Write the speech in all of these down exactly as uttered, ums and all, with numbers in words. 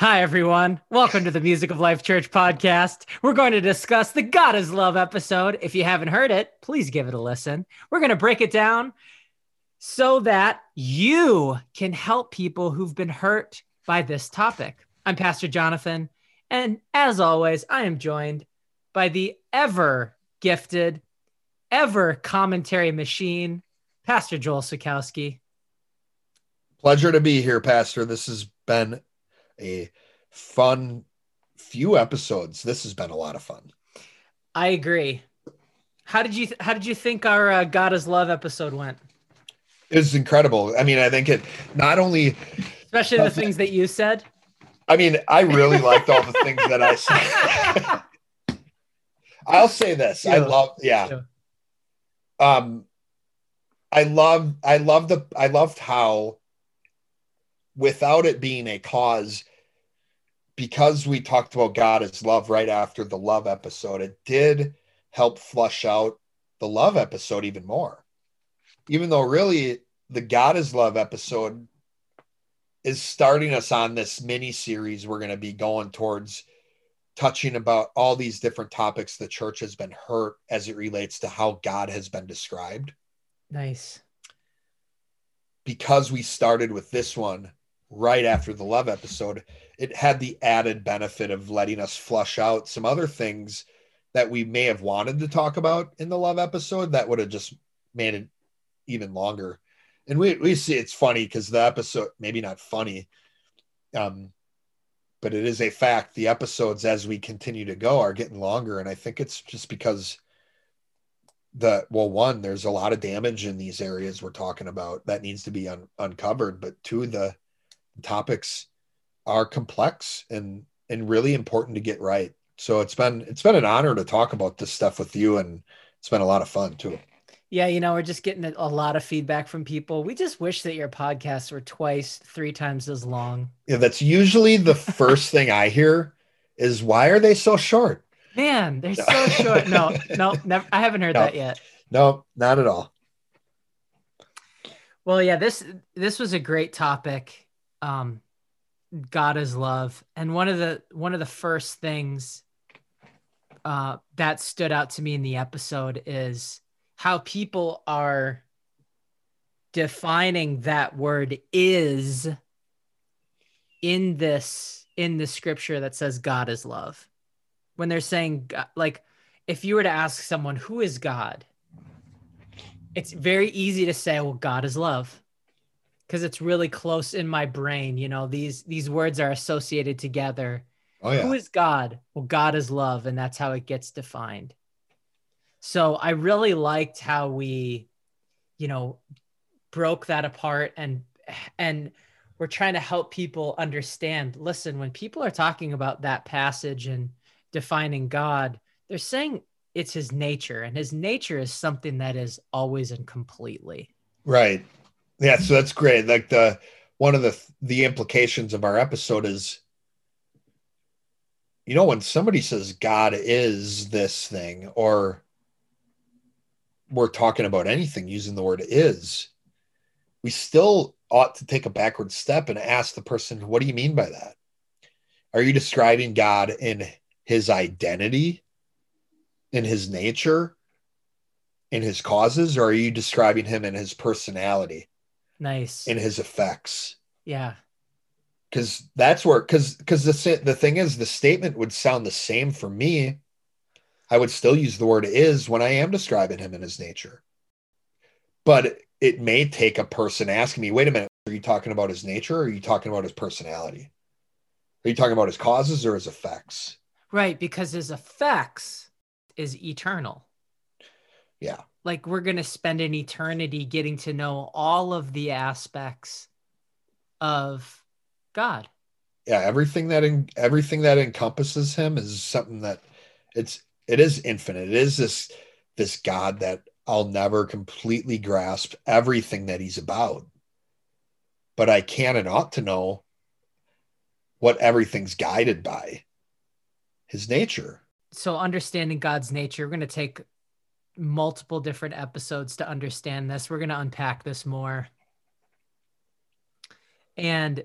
Hi, everyone. Welcome to the Music of Life Church podcast. We're going to discuss the God is Love episode. If you haven't heard it, please give it a listen. We're going to break it down so that you can help people who've been hurt by this topic. I'm Pastor Jonathan, and as always, I am joined by the ever-gifted, ever-commentary machine, Pastor Joel Sikowski. Pleasure to be here, Pastor. This has been a fun few episodes. This has been a lot of fun. I agree. How did you th- how did you think our uh, God is Love episode went? It was incredible. I mean, I think it not only especially the things that you said. I mean, I really liked all the things that I said. I'll say this. Yeah. I love yeah. yeah. Um I love I love the I loved how, without it being a cause, because we talked about God is love right after the love episode, it did help flush out the love episode even more. Even though really the God is love episode is starting us on this mini series, we're going to be going towards touching about all these different topics the church has been hurt as it relates to how God has been described. Nice. Because we started with this one right after the love episode, it had the added benefit of letting us flush out some other things that we may have wanted to talk about in the love episode that would have just made it even longer. And we, we see it's funny because the episode, maybe not funny, um, but it is a fact. The episodes as we continue to go are getting longer. And I think it's just because the, well, one, there's a lot of damage in these areas we're talking about that needs to be un- uncovered. But two, the topics are complex and and really important to get right. So it's been it's been an honor to talk about this stuff with you, and it's been a lot of fun too. Yeah, you know, we're just getting a lot of feedback from people. We just wish that your podcasts were twice, three times as long. Yeah, that's usually the first thing I hear is, why are they so short? Man, they're so short. No, no, never, I haven't heard no, that yet. No, not at all. Well, yeah, this this was a great topic. Um, God is love, and one of the one of the first things uh, that stood out to me in the episode is how people are defining that word "is" in this in the scripture that says God is love. When they're saying, like, if you were to ask someone, who is God? It's very easy to say, well, God is love, because it's really close in my brain. You know, these these words are associated together. Oh, yeah. Who is God? Well, God is love, and that's how it gets defined. So I really liked how we, you know, broke that apart, and and we're trying to help people understand, listen, when people are talking about that passage and defining God, they're saying it's his nature, and his nature is something that is always and completely. Right. Yeah. So that's great. Like the, one of the, the implications of our episode is, you know, when somebody says God is this thing, or we're talking about anything using the word is, we still ought to take a backward step and ask the person, what do you mean by that? Are you describing God in his identity, in his nature, in his causes, or are you describing him in his personality? Nice. In his effects. Yeah. Because that's where, because because the, the thing is, the statement would sound the same for me. I would still use the word is when I am describing him in his nature. But it may take a person asking me, wait a minute, are you talking about his nature, or are you talking about his personality? Are you talking about his causes or his effects? Right, because his effects is eternal. Yeah. Like, we're going to spend an eternity getting to know all of the aspects of God. Yeah, everything that in, everything that encompasses him is something that it's it is infinite. It is this this God that I'll never completely grasp everything that he's about. But I can and ought to know what everything's guided by. His nature. So understanding God's nature, we're going to take multiple different episodes to understand this. We're going to unpack this more. And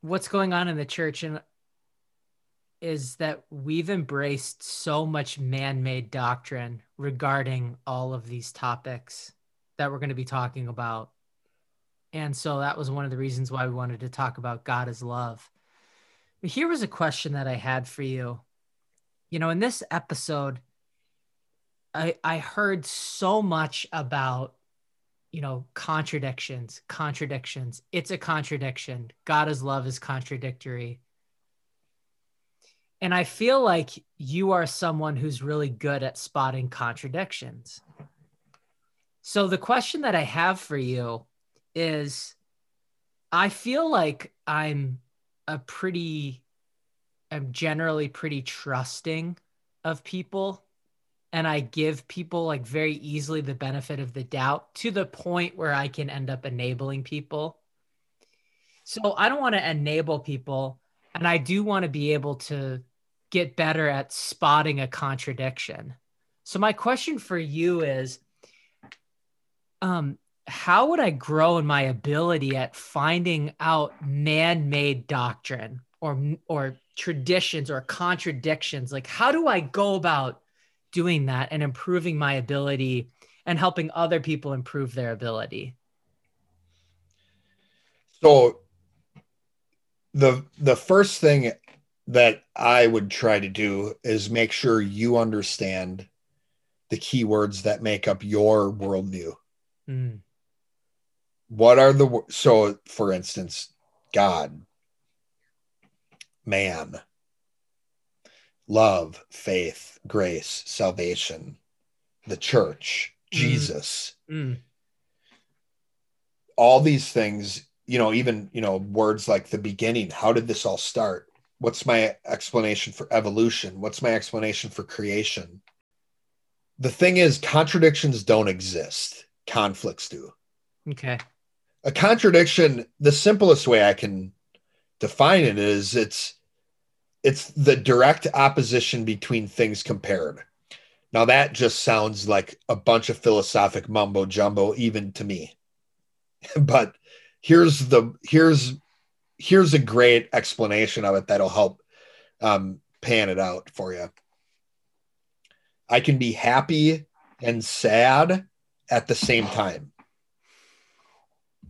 what's going on in the church and is that we've embraced so much man-made doctrine regarding all of these topics that we're going to be talking about. And so that was one of the reasons why we wanted to talk about God is love. But here was a question that I had for you. You know, in this episode, I, I heard so much about, you know, contradictions, contradictions. It's a contradiction. God is love is contradictory. And I feel like you are someone who's really good at spotting contradictions. So the question that I have for you is, I feel like I'm a pretty, I'm generally pretty trusting of people. And I give people like very easily the benefit of the doubt to the point where I can end up enabling people. So I don't want to enable people. And I do want to be able to get better at spotting a contradiction. So my question for you is, um, how would I grow in my ability at finding out man-made doctrine or, or traditions or contradictions? Like, how do I go about doing that and improving my ability and helping other people improve their ability? So The the first thing that I would try to do is make sure you understand the keywords that make up your worldview. Mm. What are the, so for instance, God, man, love, faith, grace, salvation, the church, mm. Jesus, mm. all these things. You know, even, you know, words like the beginning. How did this all start? What's my explanation for evolution? What's my explanation for creation? The thing is, contradictions don't exist. Conflicts do. Okay. A contradiction, the simplest way I can define it is it's, it's the direct opposition between things compared. Now that just sounds like a bunch of philosophic mumbo jumbo, even to me, but Here's the here's here's a great explanation of it that'll help um, pan it out for you. I can be happy and sad at the same time.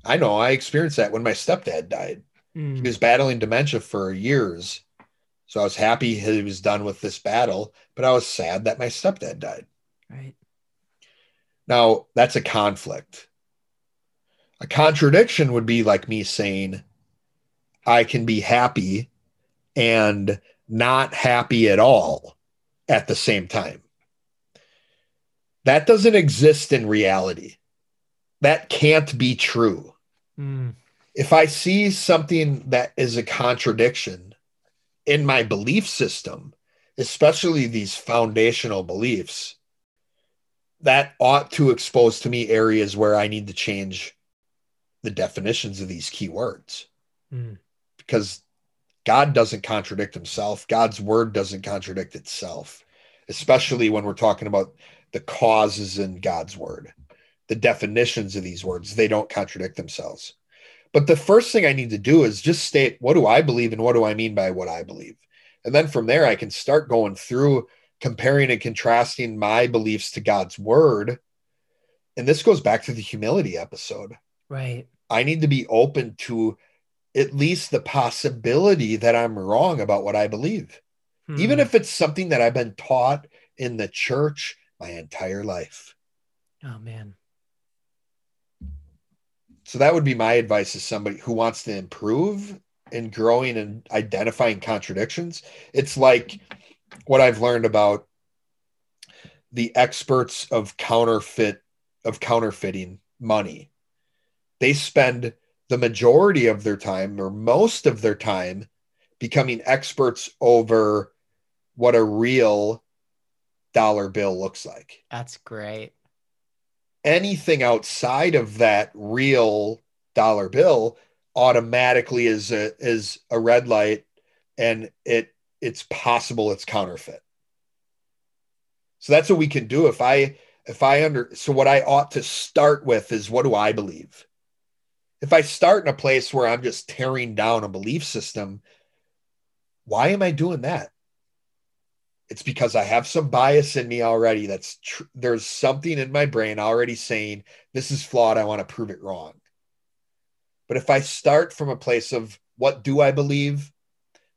I know I experienced that when my stepdad died. Mm. He was battling dementia for years, so I was happy he was done with this battle, but I was sad that my stepdad died. Right. Now that's a conflict. A contradiction would be like me saying, I can be happy and not happy at all at the same time. That doesn't exist in reality. That can't be true. Mm. If I see something that is a contradiction in my belief system, especially these foundational beliefs, that ought to expose to me areas where I need to change the definitions of these key words, mm. because God doesn't contradict himself. God's word doesn't contradict itself, especially when we're talking about the causes in God's word, the definitions of these words, they don't contradict themselves. But the first thing I need to do is just state, what do I believe? And what do I mean by what I believe? And then from there, I can start going through comparing and contrasting my beliefs to God's word. And this goes back to the humility episode, right? I need to be open to at least the possibility that I'm wrong about what I believe, hmm. even if it's something that I've been taught in the church my entire life. Oh, man. So that would be my advice to somebody who wants to improve in growing and identifying contradictions. It's like what I've learned about the experts of counterfeit, of counterfeiting money. They spend the majority of their time or most of their time becoming experts over what a real dollar bill looks like. That's great. Anything outside of that real dollar bill automatically is a, is a red light, and it it's possible it's counterfeit. So that's what we can do. If I, if I under, so what I ought to start with is, what do I believe? If I start in a place where I'm just tearing down a belief system, why am I doing that? It's because I have some bias in me already. That's tr- there's something in my brain already saying, this is flawed. I want to prove it wrong. But if I start from a place of what do I believe?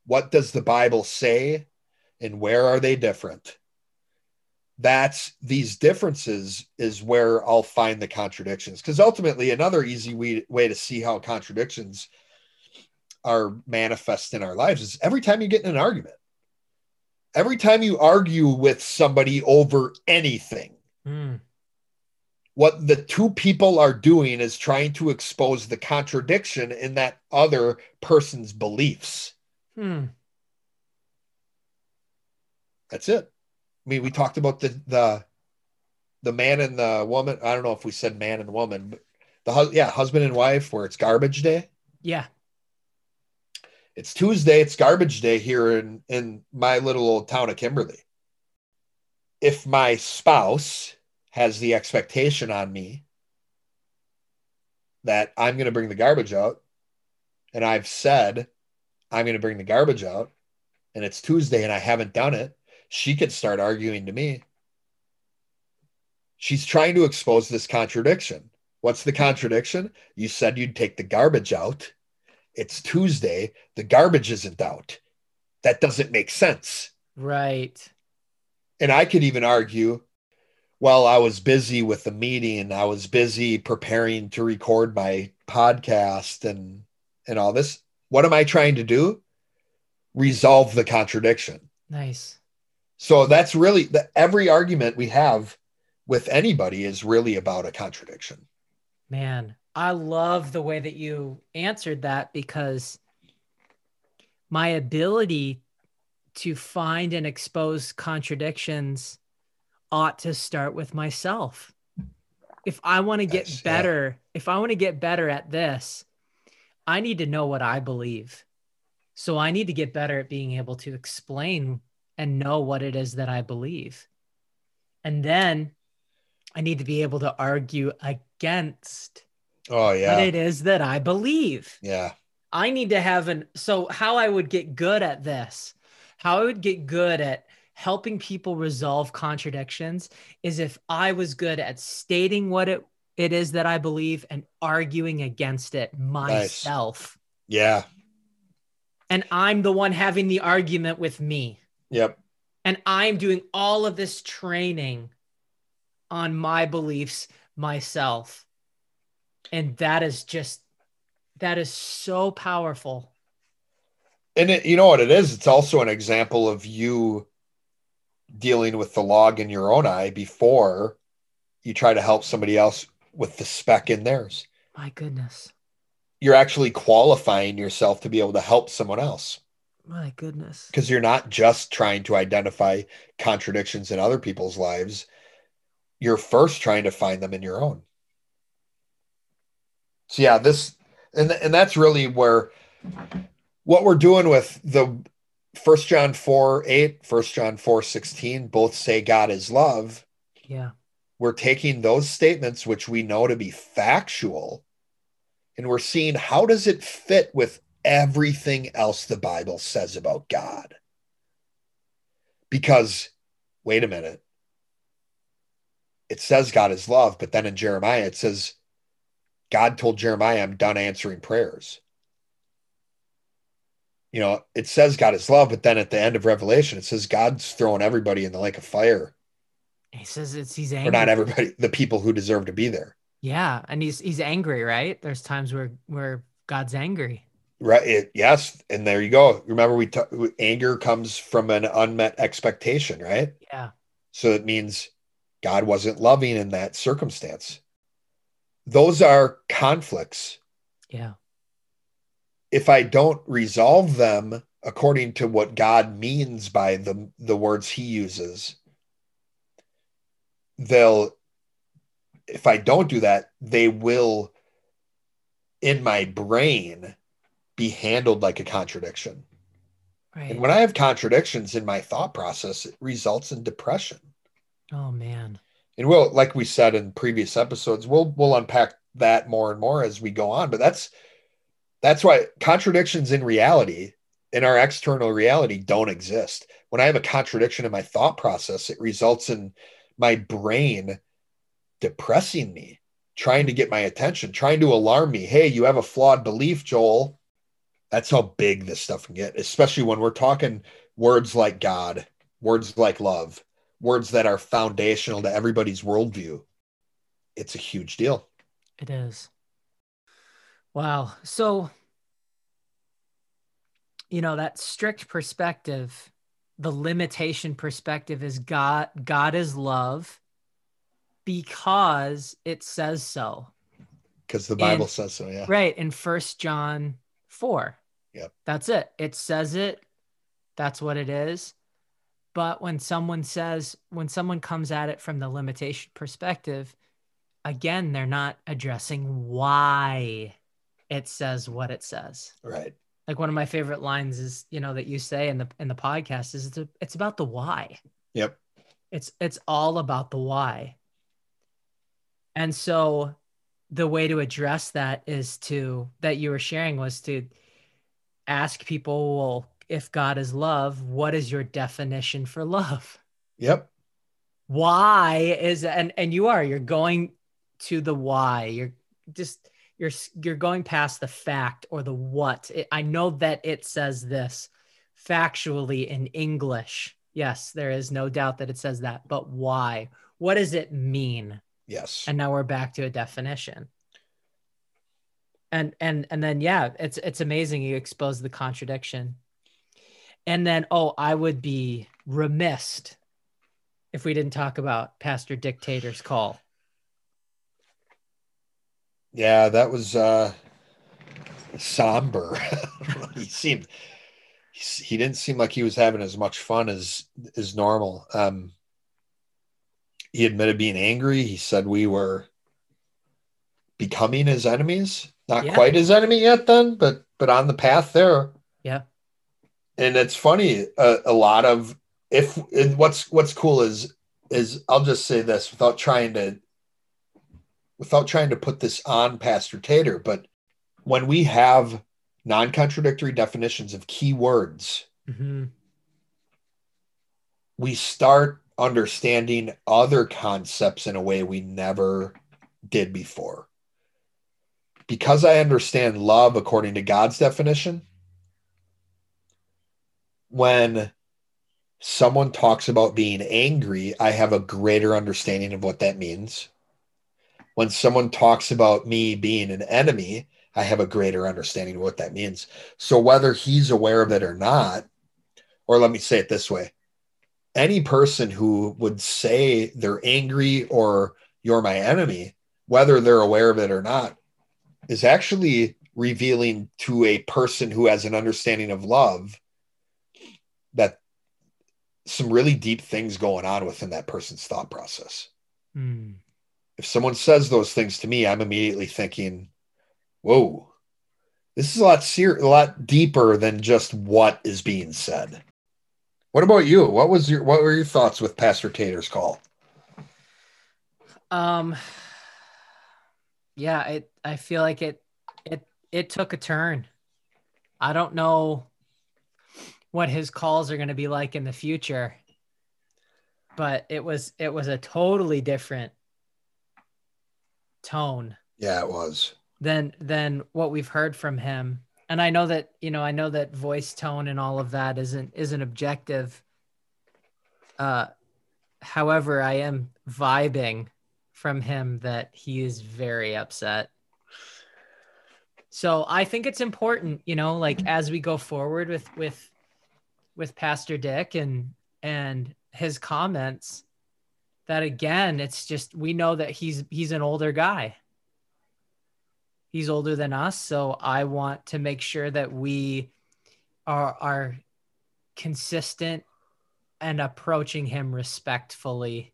What does the Bible say? And where are they different? That's these differences is where I'll find the contradictions. Because ultimately, another easy way, way to see how contradictions are manifest in our lives is every time you get in an argument. Every time you argue with somebody over anything, mm. what the two people are doing is trying to expose the contradiction in that other person's beliefs. Mm. That's it. I mean, we talked about the, the, the man and the woman. I don't know if we said man and woman, but the hu- yeah, husband and wife where it's garbage day. Yeah. It's Tuesday, it's garbage day here in, in my little old town of Kimberly. If my spouse has the expectation on me that I'm going to bring the garbage out, and I've said I'm going to bring the garbage out, and it's Tuesday and I haven't done it, she could start arguing to me. She's trying to expose this contradiction. What's the contradiction? You said you'd take the garbage out. It's Tuesday. The garbage isn't out. That doesn't make sense. Right. And I could even argue, well, I was busy with the meeting. I was busy preparing to record my podcast and, and all this. What am I trying to do? Resolve the contradiction. Nice. So that's really the, every argument we have with anybody is really about a contradiction. Man. I love the way that you answered that, because my ability to find and expose contradictions ought to start with myself. If I want to get That's, better, yeah. if I want to get better at this, I need to know what I believe. So I need to get better at being able to explain and know what it is that I believe. And then I need to be able to argue against Oh yeah. But it is that I believe. Yeah. I need to have an, so how I would get good at this, how I would get good at helping people resolve contradictions is if I was good at stating what it, it is that I believe and arguing against it myself. Nice. Yeah. And I'm the one having the argument with me. Yep. And I'm doing all of this training on my beliefs myself. And that is just, that is so powerful. And it, you know what it is? It's also an example of you dealing with the log in your own eye before you try to help somebody else with the speck in theirs. My goodness. You're actually qualifying yourself to be able to help someone else. My goodness. Because you're not just trying to identify contradictions in other people's lives. You're first trying to find them in your own. So yeah, this, and and that's really where, what we're doing with the First John four eight, First John four sixteen, both say God is love. Yeah. We're taking those statements, which we know to be factual, and we're seeing how does it fit with everything else the Bible says about God? Because, wait a minute, it says God is love, but then in Jeremiah it says, God told Jeremiah, I'm done answering prayers. You know, it says God is love, but then at the end of Revelation, it says God's throwing everybody in the lake of fire. He says it's he's angry. Or not everybody, the people who deserve to be there. Yeah. And he's he's angry, right? There's times where where God's angry. Right. It, yes. And there you go. Remember, we t- anger comes from an unmet expectation, right? Yeah. So it means God wasn't loving in that circumstance. Those are conflicts. Yeah. If I don't resolve them according to what God means by the, the words he uses, they'll, if I don't do that, they will, in my brain, be handled like a contradiction. Right. And when I have contradictions in my thought process, it results in depression. Oh, man. And we'll, like we said in previous episodes, we'll we'll unpack that more and more as we go on. But that's, that's why contradictions in reality, in our external reality, don't exist. When I have a contradiction in my thought process, it results in my brain depressing me, trying to get my attention, trying to alarm me. Hey, you have a flawed belief, Joel. That's how big this stuff can get, especially when we're talking words like God, words like love, words that are foundational to everybody's worldview. It's a huge deal. It is. Wow. So, you know, that strict perspective, the limitation perspective is God, God is love because it says so. Because the Bible and, says so, yeah. Right. In First John four. Yep. That's it. It says it. That's what it is. But when someone says, when someone comes at it from the limitation perspective, again, they're not addressing why it says what it says. Right. Like one of my favorite lines is, you know, that you say in the in the podcast is it's a, it's about the why. Yep. It's it's all about the why. And so the way to address that is to, that you were sharing was to ask people, well, if God is love, what is your definition for love? Yep. Why is, and and you are, you're going to the why. You're just You're you're going past the fact or the what. It, I know that it says this factually in English. Yes, there is no doubt that it says that, but why? What does it mean? Yes. And now we're back to a definition. And and and then yeah, it's it's amazing you expose the contradiction. And then oh, I would be remiss if we didn't talk about Pastor Dick Tater's call. Yeah, that was uh, somber. he seemed he didn't seem like he was having as much fun as as normal. Um, he admitted being angry. He said we were becoming his enemies. Not yeah. quite his enemy yet, then, but but on the path there. Yeah. And it's funny. A, a lot of if and what's what's cool is is I'll just say this without trying to. without trying to put this on Pastor Tater, but when we have non-contradictory definitions of key words, mm-hmm. we start understanding other concepts in a way we never did before. Because I understand love according to God's definition, when someone talks about being angry, I have a greater understanding of what that means. When someone talks about me being an enemy, I have a greater understanding of what that means. So whether he's aware of it or not, or let me say it this way, any person who would say they're angry or you're my enemy, whether they're aware of it or not, is actually revealing to a person who has an understanding of love that some really deep things going on within that person's thought process. Mm. If someone says those things to me, I'm immediately thinking, whoa, this is a lot ser- a lot deeper than just what is being said. What about you? What was your, what were your thoughts with Pastor Tater's call? Um, yeah, it, I feel like it, it, it took a turn. I don't know what his calls are going to be like in the future, but it was, it was a totally different tone. Yeah, it was. Than than what we've heard from him. And I know that, you know, I know that voice tone and all of that isn't isn't objective. Uh however, I am vibing from him that he is very upset. So I think it's important, you know, like as we go forward with with with Pastor Dick and and his comments. That again, it's just, we know that he's, he's an older guy. He's older than us. So I want to make sure that we are, are consistent and approaching him respectfully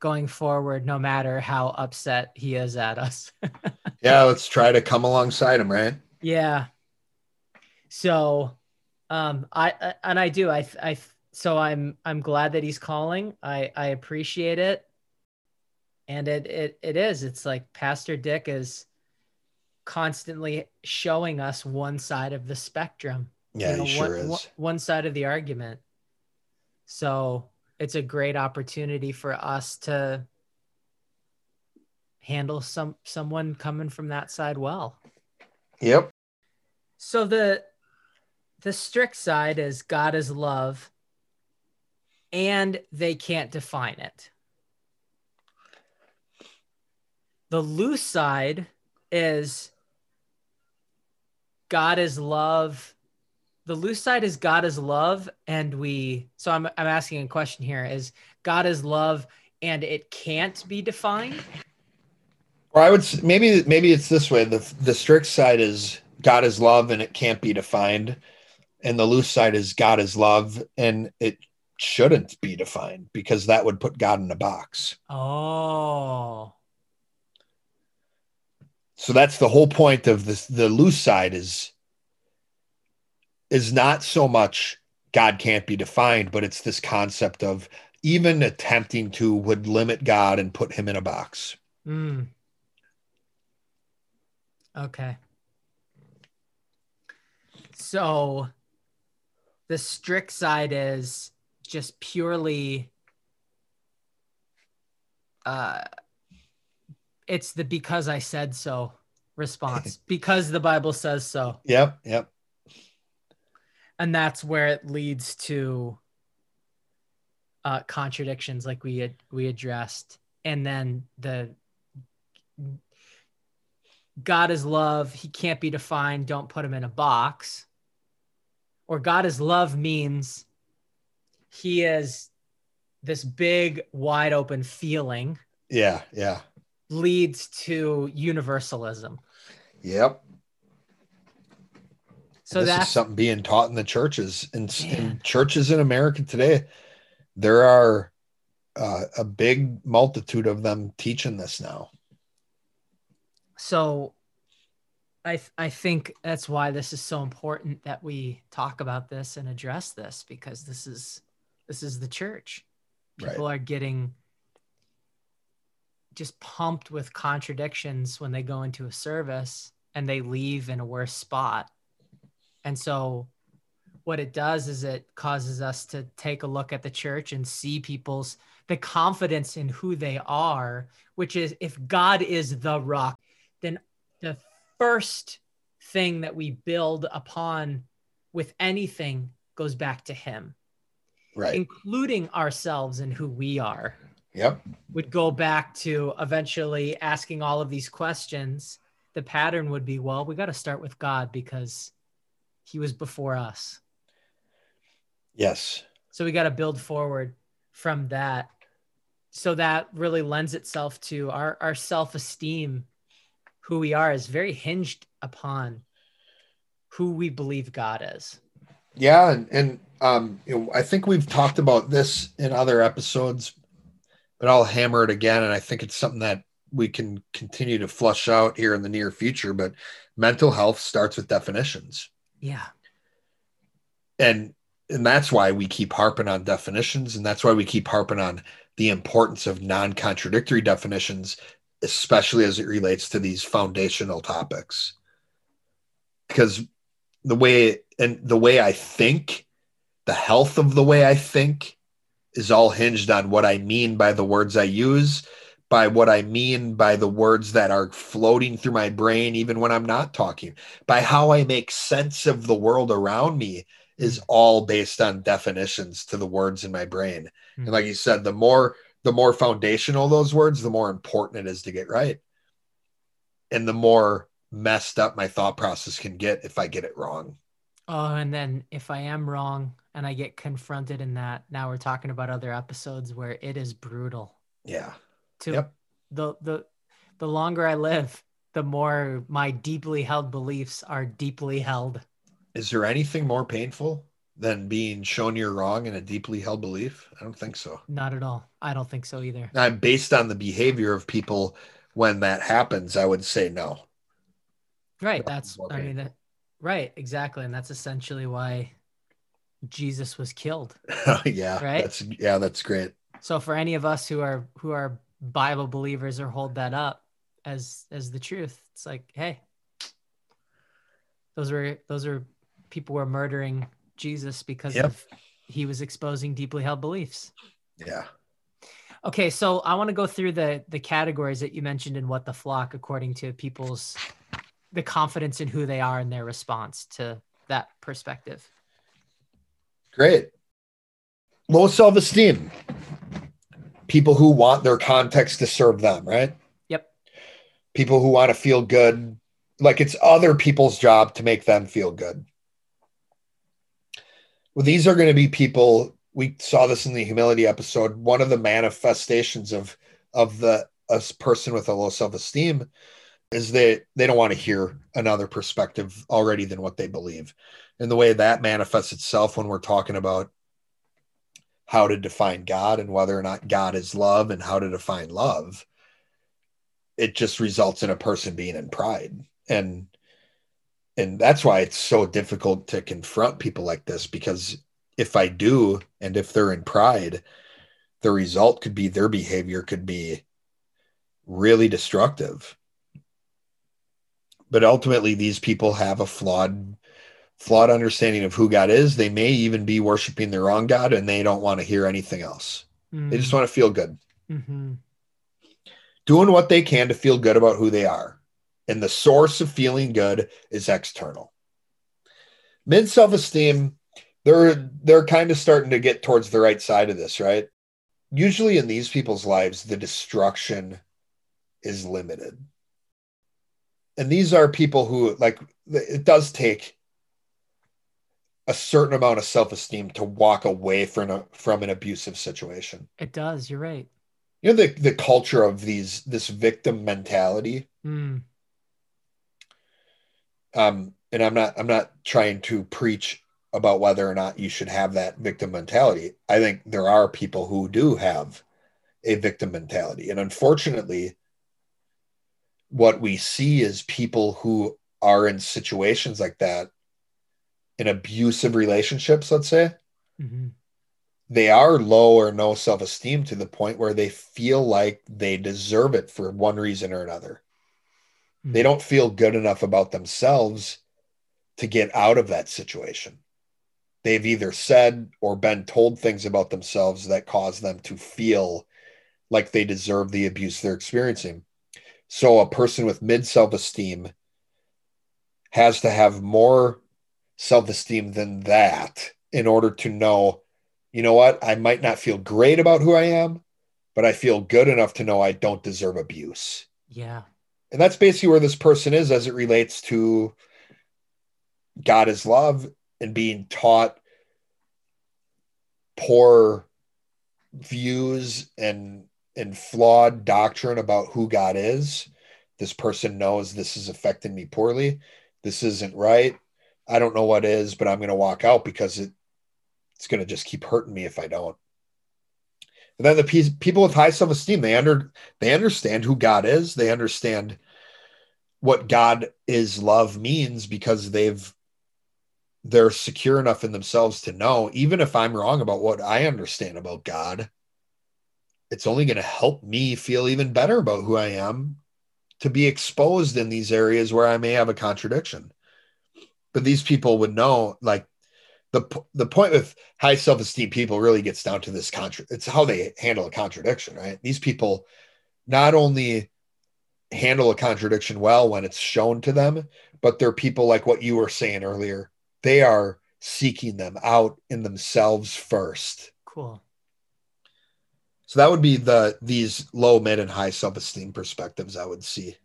going forward, no matter how upset he is at us. Yeah. Let's try to come alongside him. Right. Yeah. So, um, I, and I do, I, I, So I'm I'm glad that he's calling. I, I appreciate it. And it, it, it is, it's like Pastor Dick is constantly showing us one side of the spectrum. Yeah, you know, he sure one, is. One side of the argument. So it's a great opportunity for us to handle some someone coming from that side well. Yep. So the the strict side is God is love, and they can't define it. The loose side is God is love. The loose side is God is love, and we, so I'm I'm asking a question here, is God is love and it can't be defined? Or I would, maybe maybe it's this way, the the strict side is God is love and it can't be defined, and the loose side is God is love and it shouldn't be defined, because that would put God in a box. Oh. So that's the whole point of this, the loose side is is not so much God can't be defined, but it's this concept of even attempting to would limit God and put him in a box. Mm. Okay. So the strict side is just purely, uh, it's the because I said so response, because the Bible says so. Yep, yep. And that's where it leads to uh, contradictions, like we had, we addressed. And then the God is love, he can't be defined, don't put him in a box. Or God is love means he is this big, wide open feeling. Yeah, yeah. Leads to universalism. Yep. So this is something being taught in the churches and in, in churches in America today. There are uh, a big multitude of them teaching this now. So I, th- I think that's why this is so important that we talk about this and address this, because this is, this is the church. People right. are getting just pumped with contradictions when they go into a service, and they leave in a worse spot. And so what it does is it causes us to take a look at the church and see people's, the confidence in who they are, which is if God is the rock, then the first thing that we build upon with anything goes back to him. Right. Including ourselves and who we are. Yep. Would go back to eventually asking all of these questions. The pattern would be, well, we got to start with God, because he was before us. Yes. So we got to build forward from that. So that really lends itself to our, our self-esteem. Who we are is very hinged upon who we believe God is. Yeah. And, and um, you know, I think we've talked about this in other episodes, but I'll hammer it again. And I think it's something that we can continue to flush out here in the near future, but mental health starts with definitions. Yeah. And and that's why we keep harping on definitions, and that's why we keep harping on the importance of non-contradictory definitions, especially as it relates to these foundational topics. Because the way and the way I think, the health of the way I think is all hinged on what I mean by the words I use, by what I mean by the words that are floating through my brain, even when I'm not talking, by how I make sense of the world around me, is all based on definitions to the words in my brain. Mm-hmm. And like you said, the more, the more foundational those words, the more important it is to get right. And the more messed up my thought process can get if I get it wrong. Oh, and then if I am wrong and I get confronted in that, now we're talking about other episodes where it is brutal. Yeah. To yep. the, the, the longer I live, the more my deeply held beliefs are deeply held. Is there anything more painful than being shown you're wrong in a deeply held belief? I don't think so. Not at all. I don't think so either. I'm based on the behavior of people when that happens, I would say no. Right. That's, I mean, that, right. Exactly. And that's essentially why Jesus was killed. Yeah. Right. That's, yeah, that's great. So for any of us who are, who are Bible believers or hold that up as as the truth. It's like, hey, those are those are people were murdering Jesus because yep. of, he was exposing deeply held beliefs. Yeah. Okay, so I want to go through the the categories that you mentioned in What the Flock according to people's the confidence in who they are and their response to that perspective. Great. Low self-esteem. People who want their context to serve them, right? Yep. People who want to feel good, like it's other people's job to make them feel good. Well, these are going to be people, we saw this in the humility episode, one of the manifestations of of the a person with a low self-esteem is they, they don't want to hear another perspective already than what they believe. And the way that manifests itself when we're talking about how to define God and whether or not God is love and how to define love, it just results in a person being in pride. And, and that's why it's so difficult to confront people like this, because if I do, and if they're in pride, the result could be their behavior could be really destructive. But ultimately, these people have a flawed flawed understanding of who God is. They may even be worshiping their own God, and they don't want to hear anything else. Mm. They just want to feel good. Mm-hmm. Doing what they can to feel good about who they are. And the source of feeling good is external. Mid self-esteem, they're, they're kind of starting to get towards the right side of this, right? Usually in these people's lives, the destruction is limited. And these are people who, like, it does take a certain amount of self-esteem to walk away from, a, from an abusive situation. It does. You're right. You know, the, the culture of these, this victim mentality. Mm. Um, and I'm not, I'm not trying to preach about whether or not you should have that victim mentality. I think there are people who do have a victim mentality. And unfortunately, what we see is people who are in situations like that, in abusive relationships, let's say, mm-hmm. they are low or no self-esteem to the point where they feel like they deserve it for one reason or another. Mm-hmm. They don't feel good enough about themselves to get out of that situation. They've either said or been told things about themselves that cause them to feel like they deserve the abuse they're experiencing. So a person with mid self-esteem has to have more self-esteem than that in order to know, you know what, I might not feel great about who I am, but I feel good enough to know I don't deserve abuse. Yeah. And that's basically where this person is as it relates to God is love and being taught poor views and and flawed doctrine about who God is. This person knows this is affecting me poorly. This isn't right. I don't know what is, but I'm going to walk out because it, it's going to just keep hurting me if I don't. And then the piece, people with high self-esteem, they under, they understand who God is. They understand what God is love means because they've, they're secure enough in themselves to know, even if I'm wrong about what I understand about God, it's only going to help me feel even better about who I am to be exposed in these areas where I may have a contradiction. But these people would know, like, the the point with high self-esteem people really gets down to this contra- it's how they handle a contradiction, right? These people not only handle a contradiction well when it's shown to them, but they're people like what you were saying earlier. They are seeking them out in themselves first. Cool. So that would be the these low, mid, and high self-esteem perspectives I would see.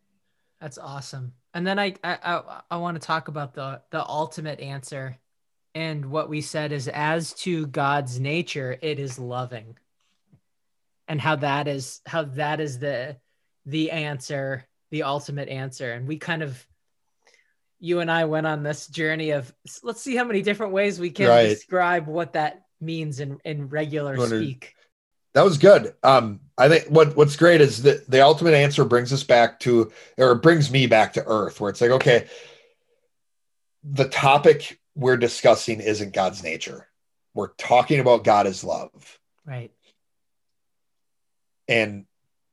That's awesome. And then I I, I want to talk about the, the ultimate answer. And what we said is, as to God's nature, it is loving. And how that is how that is the the answer, the ultimate answer. And we kind of, you and I went on this journey of, let's see how many different ways we can right. describe what that means in, in regular two hundred speak. That was good. Um, I think what, what's great is that the ultimate answer brings us back to, or brings me back to earth, where it's like, okay, the topic we're discussing isn't God's nature. We're talking about God as love. Right. And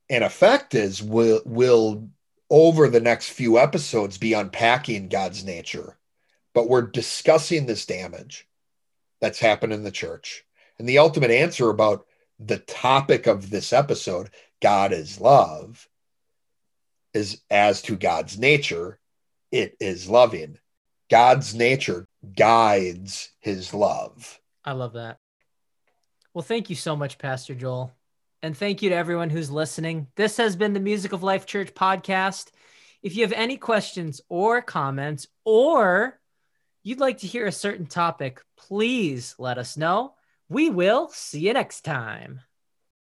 and effect is we'll, we'll over the next few episodes be unpacking God's nature, but we're discussing this damage that's happened in the church. And the ultimate answer about the topic of this episode, God is love, is as to God's nature, it is loving. God's nature guides his love. I love that. Well, thank you so much, Pastor Joel. And thank you to everyone who's listening. This has been the Music of Life Church podcast. If you have any questions or comments, or you'd like to hear a certain topic, please let us know. We will see you next time.